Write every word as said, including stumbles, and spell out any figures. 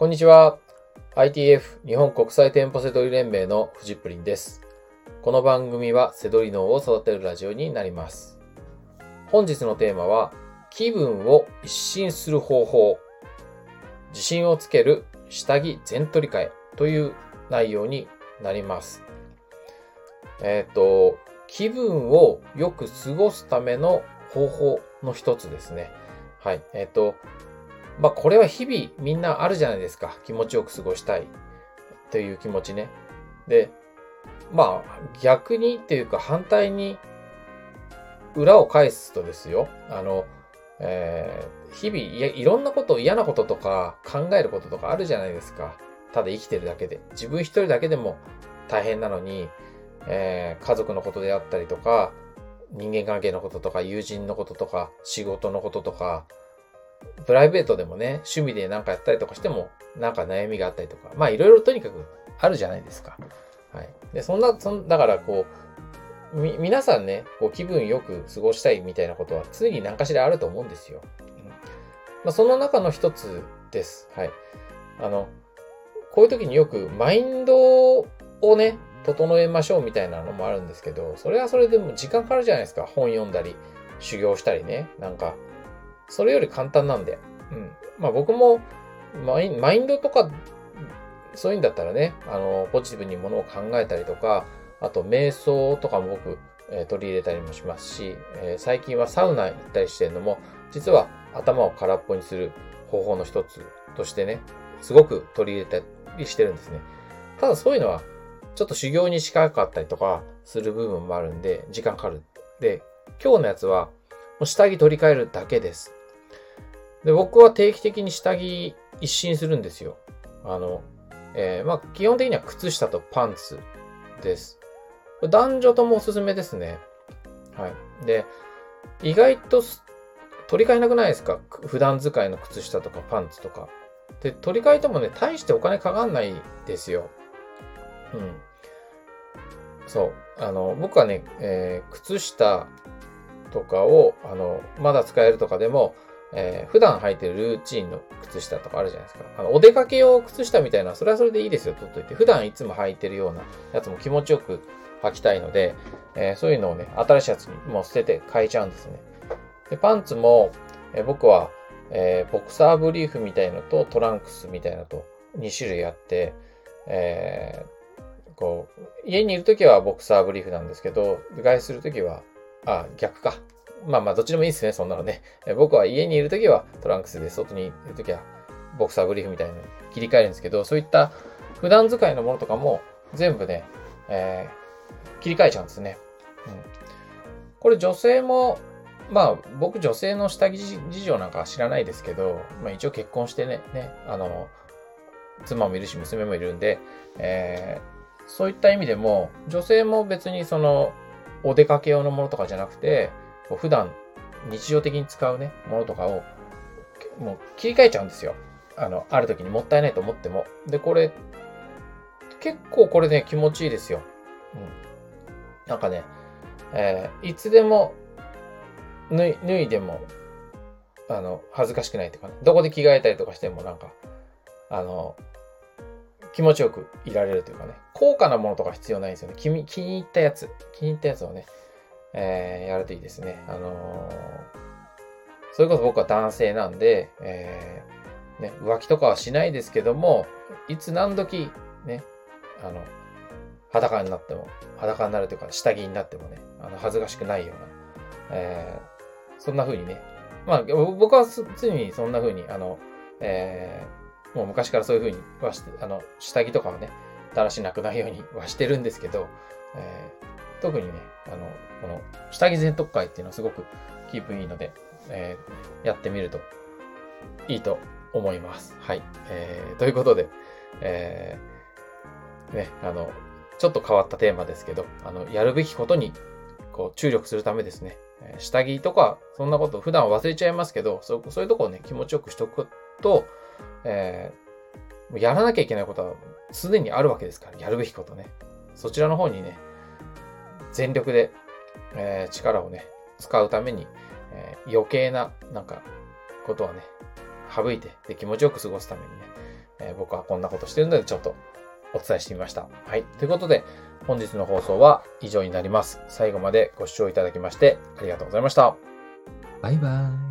こんにちは。 アイティーエフ 日本国際店舗セドリ連盟のフジプリンです。この番組はセドリ脳を育てるラジオになります。本日のテーマは気分を一新する方法、自信をつける下着全取り替えという内容になります。えっと、気分をよく過ごすための方法の一つですね。はい。えっと、まあ、これは日々みんなあるじゃないですか。気持ちよく過ごしたいという気持ちね。で、まあ、逆にっていうか反対に裏を返すとですよ。あの、えー、日々いや、いろんなこと、嫌なこととか考えることとかあるじゃないですか。ただ生きてるだけで。自分一人だけでも大変なのに、えー、家族のことであったりとか、人間関係のこととか、友人のこととか、仕事のこととか、プライベートでもね、趣味でなんかやったりとかしても、なんか悩みがあったりとか、まあいろいろとにかくあるじゃないですか。はい。で、そんな、そんだからこう、み、皆さんね、こう気分よく過ごしたいみたいなことは常に何かしらあると思うんですよ。うん。まあその中の一つです。はい。あの、こういう時によくマインドをね、整えましょうみたいなのもあるんですけど、それはそれでも時間かかるじゃないですか。本読んだり、修行したりね。なんか、それより簡単なんで。うん。まあ僕もマイン、マインドとか、そういうんだったらね、あの、ポジティブにものを考えたりとか、あと瞑想とかも僕、えー、取り入れたりもしますし、えー、最近はサウナ行ったりしてるのも、実は頭を空っぽにする方法の一つとしてね、すごく取り入れたりしてるんですね。ただそういうのは、ちょっと修行に近かったりとかする部分もあるんで、時間かかる。で、今日のやつは、もう下着取り替えるだけです。で、僕は定期的に下着一新するんですよ。あの、えー、まあ、基本的には靴下とパンツです。男女ともおすすめですね。はい。で、意外と取り替えなくないですか？普段使いの靴下とかパンツとか。で、取り替えてもね、大してお金かかんないですよ。うん。そう。あの、僕はね、えー、靴下とかを、あの、まだ使えるとかでも、えー、普段履いてるルーチンの靴下とかあるじゃないですか。あの、お出かけ用靴下みたいな、それはそれでいいですよ、取っといて。普段いつも履いてるようなやつも気持ちよく履きたいので、えー、そういうのをね、新しいやつにもう捨てて変えちゃうんですね。で、パンツも、えー、僕は、えー、ボクサーブリーフみたいのとトランクスみたいなのとに種類あって、えーこう家にいるときはボクサーブリーフなんですけど、外するときは、あ、逆か。まあまあ、どっちでもいいですね、そんなのね。僕は家にいるときはトランクスで、外にいるときはボクサーブリーフみたいなのに切り替えるんですけど、そういった普段使いのものとかも全部ね、えー、切り替えちゃうんですね。うん、これ女性も、まあ僕女性の下着事情なんかは知らないですけど、まあ一応結婚してね、ね、あの、妻もいるし娘もいるんで、えーそういった意味でも、女性も別にその、お出かけ用のものとかじゃなくて、普段、日常的に使うね、ものとかを、もう切り替えちゃうんですよ。あの、ある時にもったいないと思っても。で、これ、結構これね、気持ちいいですよ。うん。なんかね、えー、いつでも、脱い、脱いでも、あの、恥ずかしくないというかね、どこで着替えたりとかしてもなんか、あの、気持ちよくいられるというかね、高価なものとか必要ないんですよね。気に、気に入ったやつ、気に入ったやつをね、えー、やるといいですね。あのー、それこそ僕は男性なんで、えー、ね、浮気とかはしないですけども、いつ何時、ね、あの、裸になっても、裸になるというか、下着になってもね、あの、恥ずかしくないような、えー、そんな風にね、まあ、僕は常にそんな風に、あの、えー、もう昔からそういう風にはして、あの、下着とかはね、だらしなくないようにはしてるんですけど、えー、特にね、あの、この、下着全取り替えっていうのはすごく気分いいので、えー、やってみるといいと思います。はい。えー、ということで、えー、ね、あの、ちょっと変わったテーマですけど、あの、やるべきことに、こう、注力するためですね、下着とか、そんなこと普段忘れちゃいますけど、そう、そういうとこをね、気持ちよくしとくと、えー、やらなきゃいけないことは常にあるわけですから、やるべきことね。そちらの方にね、全力で、えー、力をね、使うために、えー、余計な、なんか、ことはね、省いて、で、気持ちよく過ごすためにね、えー、僕はこんなことしてるのでちょっとお伝えしてみました。はい。ということで、本日の放送は以上になります。最後までご視聴いただきましてありがとうございました。バイバーイ。